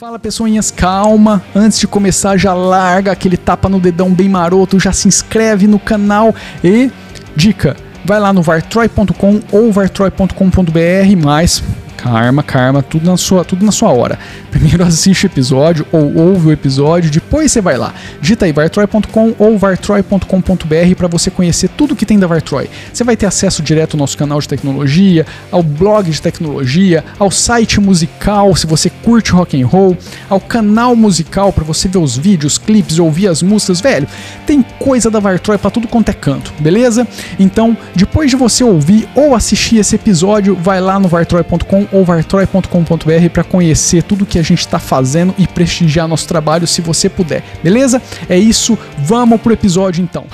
Fala pessoinhas, calma, antes de começar já larga aquele tapa no dedão bem maroto, já se inscreve no canal e dica, vai lá no vartroy.com ou vartroy.com.br, mas karma, tudo na sua hora. Primeiro assiste o episódio ou ouve o episódio, depois você vai lá. Digita aí vartroy.com ou vartroy.com.br para você conhecer tudo que tem da Vartroy. Você vai ter acesso direto ao nosso canal de tecnologia, ao blog de tecnologia, ao site musical, se você curte rock and roll, ao canal musical para você ver os vídeos, clipes, ouvir as músicas, velho. Tem coisa da Vartroy para tudo quanto é canto, beleza? Então, depois de você ouvir ou assistir esse episódio, vai lá no vartroy.com ou vartroy.com.br para conhecer tudo que a gente está fazendo e prestigiar nosso trabalho se você puder, beleza? É isso, vamos pro episódio então.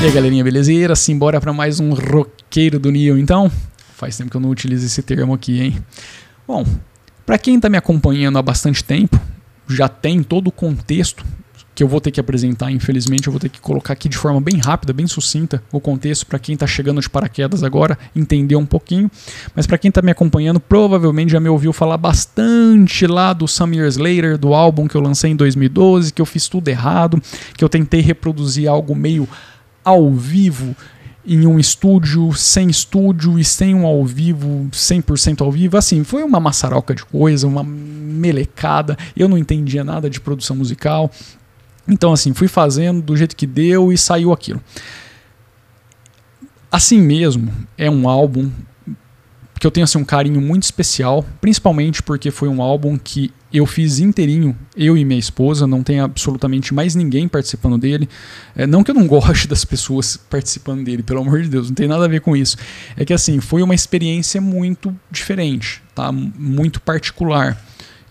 E aí galerinha, belezeira? Simbora para mais um roqueiro do Neon então? Faz tempo que eu não utilizo esse termo aqui, hein? Bom, para quem tá me acompanhando há bastante tempo, já tem todo o contexto que eu vou ter que apresentar, infelizmente, eu vou ter que colocar aqui de forma bem rápida, bem sucinta o contexto para quem está chegando de paraquedas agora entender um pouquinho, mas para quem está me acompanhando provavelmente já me ouviu falar bastante lá do Some Years Later, do álbum que eu lancei em 2012, que eu fiz tudo errado, que eu tentei reproduzir algo meio ao vivo em um estúdio e sem um ao vivo, 100% ao vivo, assim, foi uma maçaroca de coisa, uma melecada, eu não entendia nada de produção musical. Então assim, fui fazendo do jeito que deu e saiu aquilo. Assim mesmo, é um álbum que eu tenho assim, um carinho muito especial, principalmente porque foi um álbum que eu fiz inteirinho, eu e minha esposa, não tem absolutamente mais ninguém participando dele. É, não que eu não goste das pessoas participando dele, pelo amor de Deus, não tem nada a ver com isso. É que assim, foi uma experiência muito diferente, tá? Muito particular.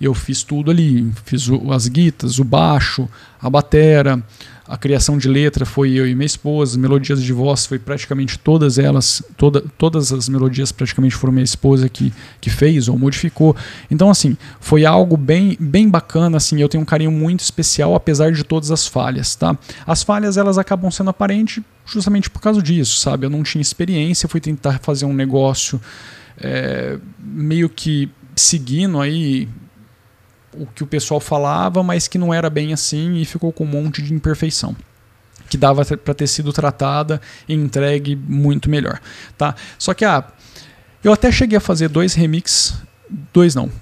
Eu fiz tudo ali, fiz as guitas, o baixo, a batera, a criação de letra foi eu e minha esposa, melodias de voz foi praticamente todas elas, todas as melodias praticamente foram minha esposa que fez ou modificou. Então assim, foi algo bem bacana, assim, eu tenho um carinho muito especial apesar de todas as falhas, tá? As falhas elas acabam sendo aparentes justamente por causa disso, sabe? Eu não tinha experiência, fui tentar fazer um negócio meio que seguindo aí o que o pessoal falava, mas que não era bem assim e ficou com um monte de imperfeição que dava para ter sido tratada e entregue muito melhor, tá? Só que eu até cheguei a fazer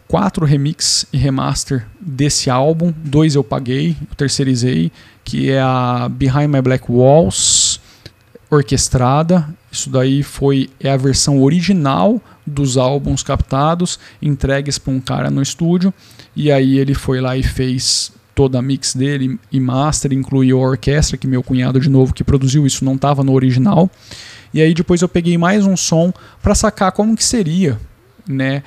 quatro remix e remaster desse álbum. Dois eu paguei, eu terceirizei, que é a Behind My Black Walls orquestrada. Isso daí é a versão original dos álbuns captados, entregues para um cara no estúdio, e aí ele foi lá e fez toda a mix dele e master, incluiu a orquestra, que meu cunhado de novo que produziu, isso não estava no original. E aí depois eu peguei mais um som para sacar como que seria, né,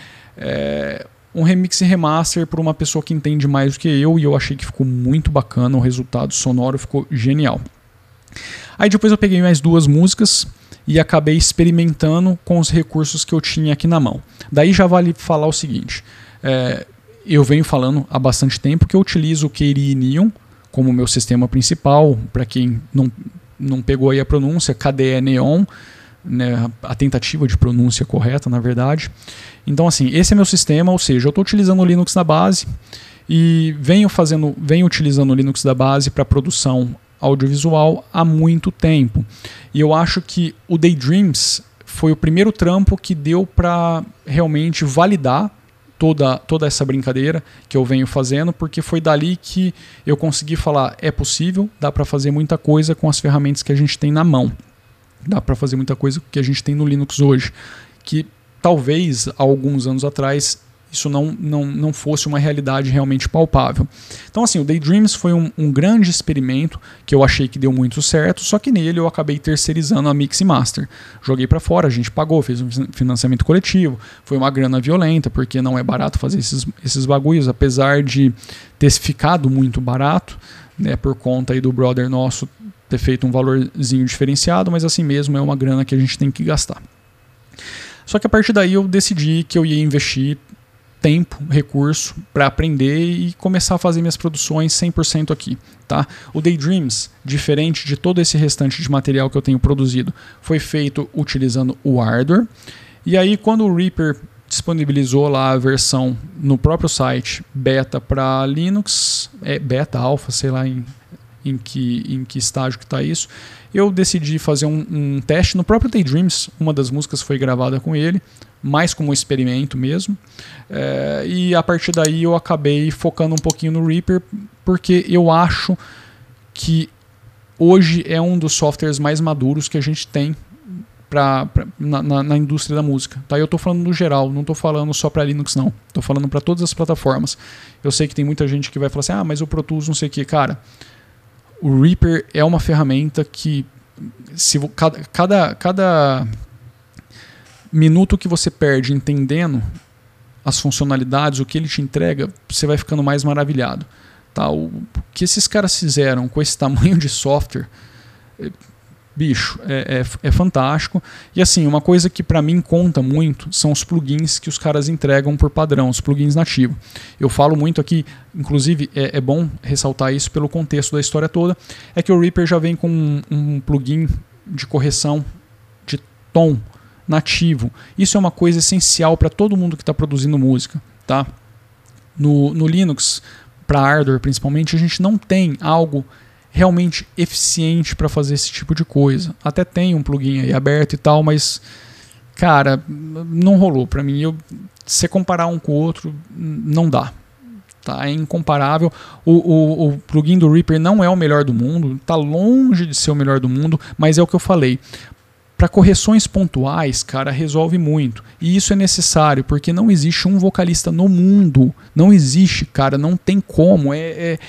um remix e remaster por uma pessoa que entende mais do que eu, e eu achei que ficou muito bacana, o resultado sonoro ficou genial. Aí depois eu peguei mais duas músicas e acabei experimentando com os recursos que eu tinha aqui na mão. Daí já vale falar o seguinte, eu venho falando há bastante tempo que eu utilizo o KDE Neon como meu sistema principal, para quem não pegou aí a pronúncia, KDE Neon, né, a tentativa de pronúncia correta na verdade. Então assim, esse é meu sistema, ou seja, eu estou utilizando o Linux na base e venho utilizando o Linux da base para produção audiovisual há muito tempo. E eu acho que o Daydreams foi o primeiro trampo que deu para realmente validar toda essa brincadeira que eu venho fazendo, porque foi dali que eu consegui falar, é possível, dá para fazer muita coisa com as ferramentas que a gente tem na mão. Dá para fazer muita coisa que a gente tem no Linux hoje, que talvez há alguns anos atrás isso não fosse uma realidade realmente palpável. Então assim, o Daydreams foi um grande experimento que eu achei que deu muito certo, só que nele eu acabei terceirizando a mix e master. Joguei para fora, a gente pagou, fez um financiamento coletivo, foi uma grana violenta, porque não é barato fazer esses bagulhos, apesar de ter ficado muito barato, né, por conta aí do brother nosso ter feito um valorzinho diferenciado, mas assim mesmo é uma grana que a gente tem que gastar. Só que a partir daí eu decidi que eu ia investir tempo, recurso para aprender e começar a fazer minhas produções 100% aqui, tá? O Daydreams, diferente de todo esse restante de material que eu tenho produzido, foi feito utilizando o Ardour. E aí, quando o Reaper disponibilizou lá a versão no próprio site beta para Linux, beta, alfa, sei lá em que estágio que está isso, eu decidi fazer um teste no próprio Daydreams. Uma das músicas foi gravada com ele, mais como um experimento mesmo, e a partir daí eu acabei focando um pouquinho no Reaper, porque eu acho que hoje é um dos softwares mais maduros que a gente tem na indústria da música, tá? Eu estou falando no geral, não estou falando só para Linux não, estou falando para todas as plataformas. Eu sei que tem muita gente que vai falar assim, ah, mas o Pro Tools não sei o que, cara. O Reaper é uma ferramenta que cada minuto que você perde entendendo as funcionalidades, o que ele te entrega, você vai ficando mais maravilhado, tá? O que esses caras fizeram com esse tamanho de software, bicho, é fantástico. E assim, uma coisa que para mim conta muito são os plugins que os caras entregam por padrão, os plugins nativos. Eu falo muito aqui, inclusive é bom ressaltar isso pelo contexto da história toda, é que o Reaper já vem com um plugin de correção de tom nativo. Isso é uma coisa essencial para todo mundo que está produzindo música, tá? No Linux, para Ardour principalmente, a gente não tem algo realmente eficiente para fazer esse tipo de coisa. Até tem um plugin aí aberto e tal, mas cara, não rolou para mim. Se comparar um com o outro, não dá, tá? É incomparável. O plugin do Reaper não é o melhor do mundo, está longe de ser o melhor do mundo, mas é o que eu falei. Para correções pontuais, cara, resolve muito. E isso é necessário, porque não existe um vocalista no mundo. Não existe, cara, não tem como. É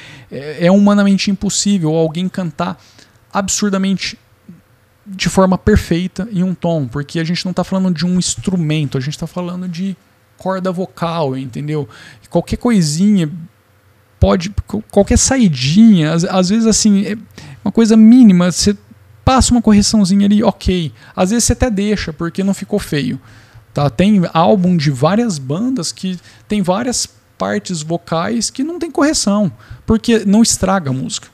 humanamente impossível alguém cantar absurdamente de forma perfeita em um tom. Porque a gente não está falando de um instrumento, a gente está falando de corda vocal, entendeu? Qualquer coisinha, qualquer saidinha, às vezes assim, é uma coisa mínima, você passa uma correçãozinha ali, ok. Às vezes você até deixa, porque não ficou feio, tá? Tem álbum de várias bandas que tem várias partes vocais que não tem correção, porque não estraga a música.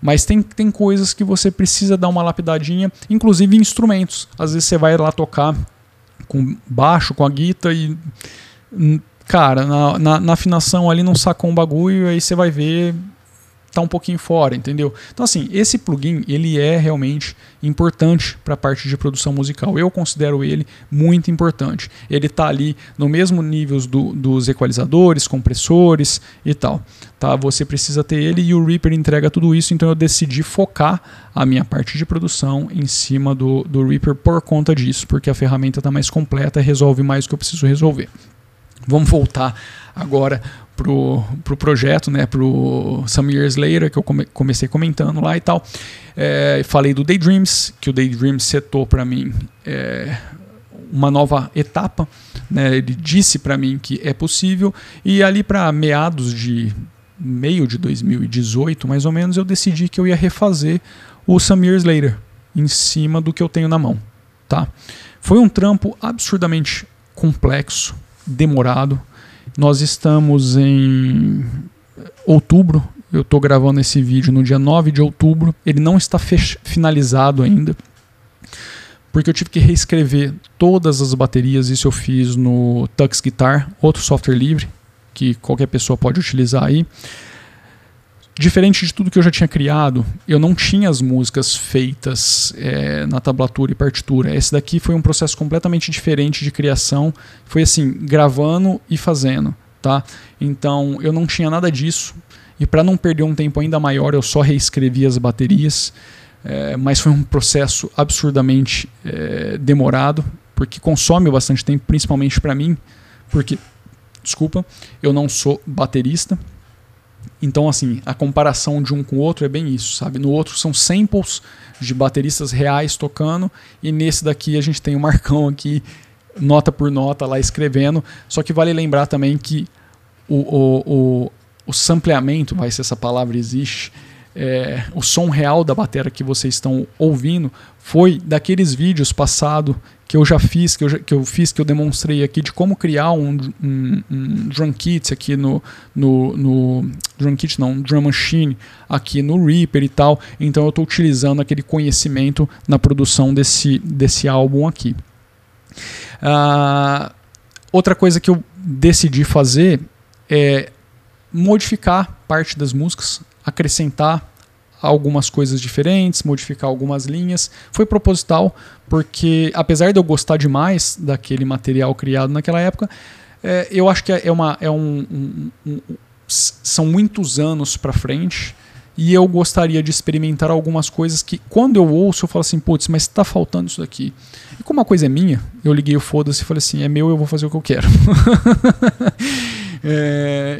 Mas tem coisas que você precisa dar uma lapidadinha, inclusive em instrumentos. Às vezes você vai lá tocar com baixo, com a guitarra e, cara, na afinação ali não sacou um bagulho, aí você vai ver, tá um pouquinho fora, entendeu? Então assim, esse plugin, ele é realmente importante para a parte de produção musical. Eu considero ele muito importante. Ele tá ali no mesmo nível dos equalizadores, compressores e tal, tá? Você precisa ter ele, e o Reaper entrega tudo isso. Então eu decidi focar a minha parte de produção em cima do Reaper por conta disso, porque a ferramenta tá mais completa e resolve mais o que eu preciso resolver. Vamos voltar agora pro projeto, né, pro Some Years Later, que eu comecei comentando lá e tal. Falei do Daydreams, que o Daydreams setou para mim uma nova etapa, né? Ele disse para mim que é possível, e ali para meio de 2018, mais ou menos, eu decidi que eu ia refazer o Some Years Later em cima do que eu tenho na mão, tá? Foi um trampo absurdamente complexo, demorado. Nós estamos em outubro, eu estou gravando esse vídeo no dia 9 de outubro, ele não está finalizado ainda, porque eu tive que reescrever todas as baterias. Isso eu fiz no Tux Guitar, outro software livre, que qualquer pessoa pode utilizar aí. Diferente de tudo que eu já tinha criado, eu não tinha as músicas feitas na tablatura e partitura. Esse daqui foi um processo completamente diferente de criação. Foi assim, gravando e fazendo, tá? Então eu não tinha nada disso. E para não perder um tempo ainda maior, eu só reescrevi as baterias. Mas foi um processo absurdamente demorado, porque consome bastante tempo, principalmente para mim. Porque, desculpa, eu não sou baterista. Então assim, a comparação de um com o outro é bem isso, sabe? No outro são samples de bateristas reais tocando, e nesse daqui a gente tem o Marcão aqui, nota por nota, lá escrevendo. Só que vale lembrar também que o sampleamento, vai, se essa palavra existe, o som real da batera que vocês estão ouvindo foi daqueles vídeos passados que eu já fiz, que eu demonstrei aqui, de como criar um drum kit aqui um drum machine aqui no Reaper e tal. Então eu estou utilizando aquele conhecimento na produção desse álbum aqui. Outra coisa que eu decidi fazer é modificar parte das músicas, acrescentar algumas coisas diferentes, modificar algumas linhas. Foi proposital, porque apesar de eu gostar demais daquele material criado naquela época, eu acho que são muitos anos para frente, e eu gostaria de experimentar algumas coisas que, quando eu ouço, eu falo assim, putz, mas tá faltando isso daqui. E como a coisa é minha, eu liguei o foda-se e falei assim, é meu, eu vou fazer o que eu quero.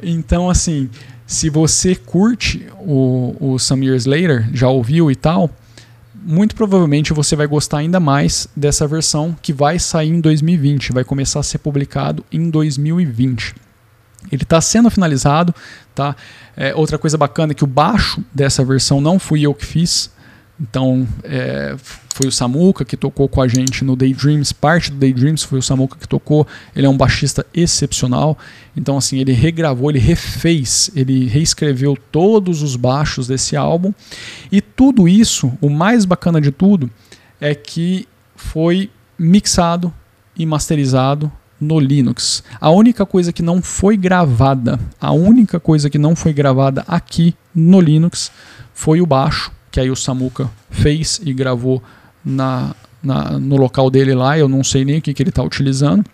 Então, assim, se você curte o Some Years Later, já ouviu e tal, muito provavelmente você vai gostar ainda mais dessa versão, que vai sair em 2020, vai começar a ser publicado em 2020. Ele está sendo finalizado, tá? Outra coisa bacana é que o baixo dessa versão não fui eu que fiz. Então foi o Samuka que tocou com a gente no Daydreams. Parte do Daydreams foi o Samuka que tocou. Ele é um baixista excepcional. Então, assim, ele regravou, ele refez, ele reescreveu todos os baixos desse álbum. E tudo isso, o mais bacana de tudo, é que foi mixado e masterizado no Linux. A única coisa que não foi gravada, a única coisa que não foi gravada aqui no Linux foi o baixo, que aí o Samuka fez e gravou no local dele lá. Eu não sei nem o que ele está utilizando,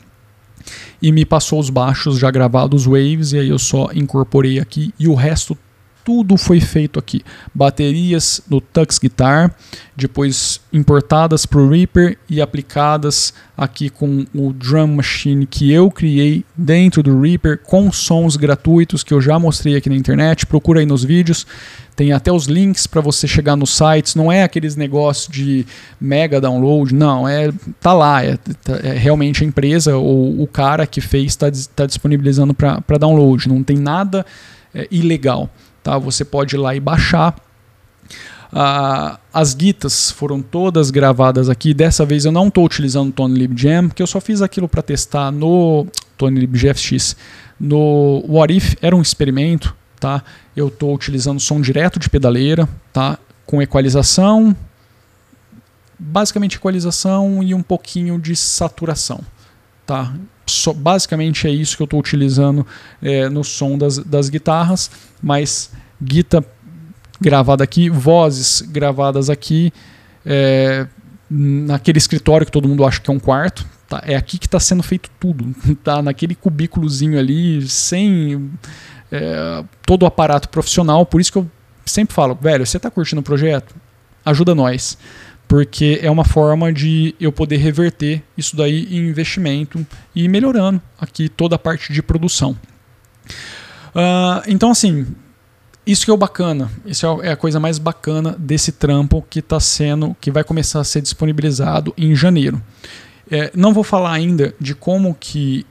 e me passou os baixos já gravados, os waves, e aí eu só incorporei aqui, e o resto tudo foi feito aqui. Baterias no Tux Guitar, depois importadas para o Reaper e aplicadas aqui com o Drum Machine que eu criei dentro do Reaper, com sons gratuitos que eu já mostrei aqui na internet. Procura aí nos vídeos, tem até os links para você chegar nos sites. Não é aqueles negócios de mega download, não, tá lá, é realmente a empresa ou o cara que fez tá disponibilizando para download. Não tem nada ilegal. Tá, você pode ir lá e baixar. As guitas foram todas gravadas aqui. Dessa vez eu não estou utilizando o ToneLib Jam, porque eu só fiz aquilo para testar no ToneLib GFX. No What If era um experimento, tá? Eu estou utilizando som direto de pedaleira, tá? Com equalização, basicamente equalização e um pouquinho de saturação, tá? Basicamente é isso que eu estou utilizando no som das guitarras, mas guitarra gravada aqui, vozes gravadas aqui, naquele escritório que todo mundo acha que é um quarto, tá? É aqui que está sendo feito tudo, tá? Naquele cubículozinho ali, sem todo o aparato profissional. Por isso que eu sempre falo, velho, você está curtindo o projeto? Ajuda nós, porque é uma forma de eu poder reverter isso daí em investimento e melhorando aqui toda a parte de produção. Então, assim, isso que é o bacana, isso é a coisa mais bacana desse trampo que vai começar a ser disponibilizado em janeiro. Não vou falar ainda de como que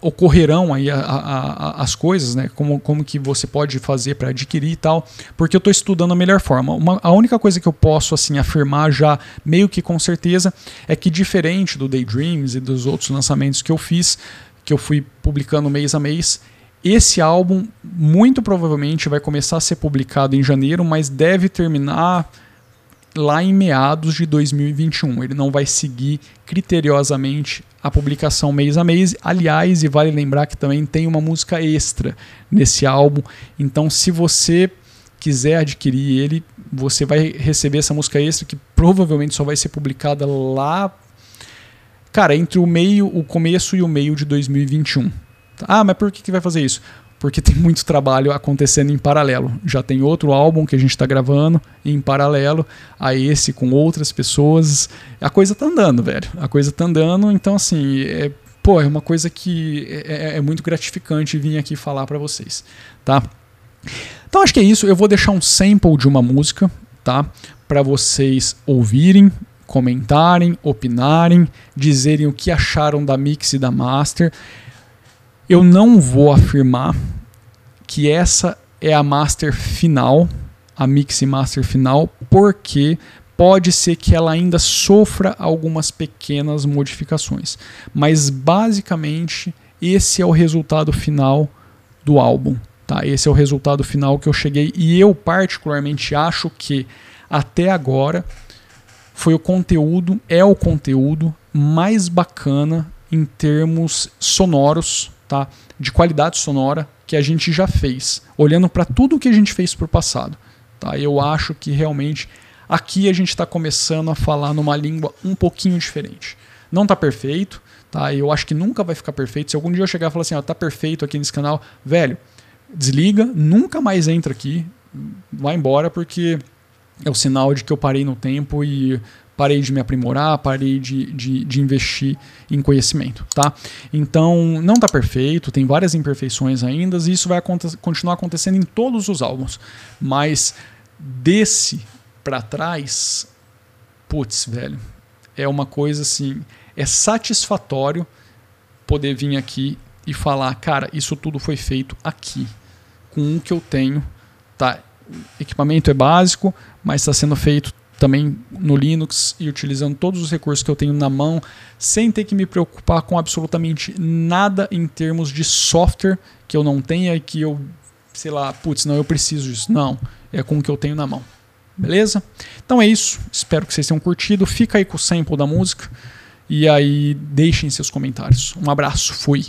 ocorrerão aí as coisas, né? Como que você pode fazer para adquirir e tal, porque eu estou estudando a melhor forma. A única coisa que eu posso, assim, afirmar já meio que com certeza é que, diferente do Daydreams e dos outros lançamentos que eu fiz, que eu fui publicando mês a mês, esse álbum muito provavelmente vai começar a ser publicado em janeiro, mas deve terminar lá em meados de 2021. Ele não vai seguir criteriosamente a publicação mês a mês. Aliás, e vale lembrar que também tem uma música extra nesse álbum. Então, se você quiser adquirir ele, você vai receber essa música extra, que provavelmente só vai ser publicada lá, cara, entre o começo e o meio de 2021. Ah, mas por que vai fazer isso? Porque tem muito trabalho acontecendo em paralelo. Já tem outro álbum que a gente está gravando em paralelo a esse, com outras pessoas. A coisa tá andando, velho. A coisa tá andando. Então, assim, é uma coisa que é muito gratificante vir aqui falar para vocês, tá? Então, acho que é isso. Eu vou deixar um sample de uma música, tá? Para vocês ouvirem, comentarem, opinarem, dizerem o que acharam da mix e da master. Eu não vou afirmar que essa é a master final, a mix e master final, porque pode ser que ela ainda sofra algumas pequenas modificações, mas basicamente esse é o resultado final do álbum, tá? Esse é o resultado final que eu cheguei, e eu particularmente acho que até agora foi o conteúdo, é o conteúdo mais bacana em termos sonoros, tá? De qualidade sonora que a gente já fez, olhando para tudo o que a gente fez pro passado, tá? Eu acho que realmente aqui a gente está começando a falar numa língua um pouquinho diferente. Não está perfeito, tá? Eu acho que nunca vai ficar perfeito. Se algum dia eu chegar e falar assim, ó, tá perfeito aqui nesse canal, velho, desliga, nunca mais entra aqui, vai embora, porque é o sinal de que eu parei no tempo e parei de me aprimorar, parei de investir em conhecimento, tá? Então, não tá perfeito, tem várias imperfeições ainda, e isso vai continuar acontecendo em todos os álbuns, mas desse para trás, putz, velho, é uma coisa assim, é satisfatório poder vir aqui e falar, cara, isso tudo foi feito aqui, com o que eu tenho, tá? Equipamento é básico, mas está sendo feito também no Linux e utilizando todos os recursos que eu tenho na mão, sem ter que me preocupar com absolutamente nada em termos de software que eu não tenha e que eu, sei lá, putz, não, eu preciso disso. Não, é com o que eu tenho na mão. Beleza? Então é isso. Espero que vocês tenham curtido. Fica aí com o sample da música. E aí deixem seus comentários. Um abraço. Fui.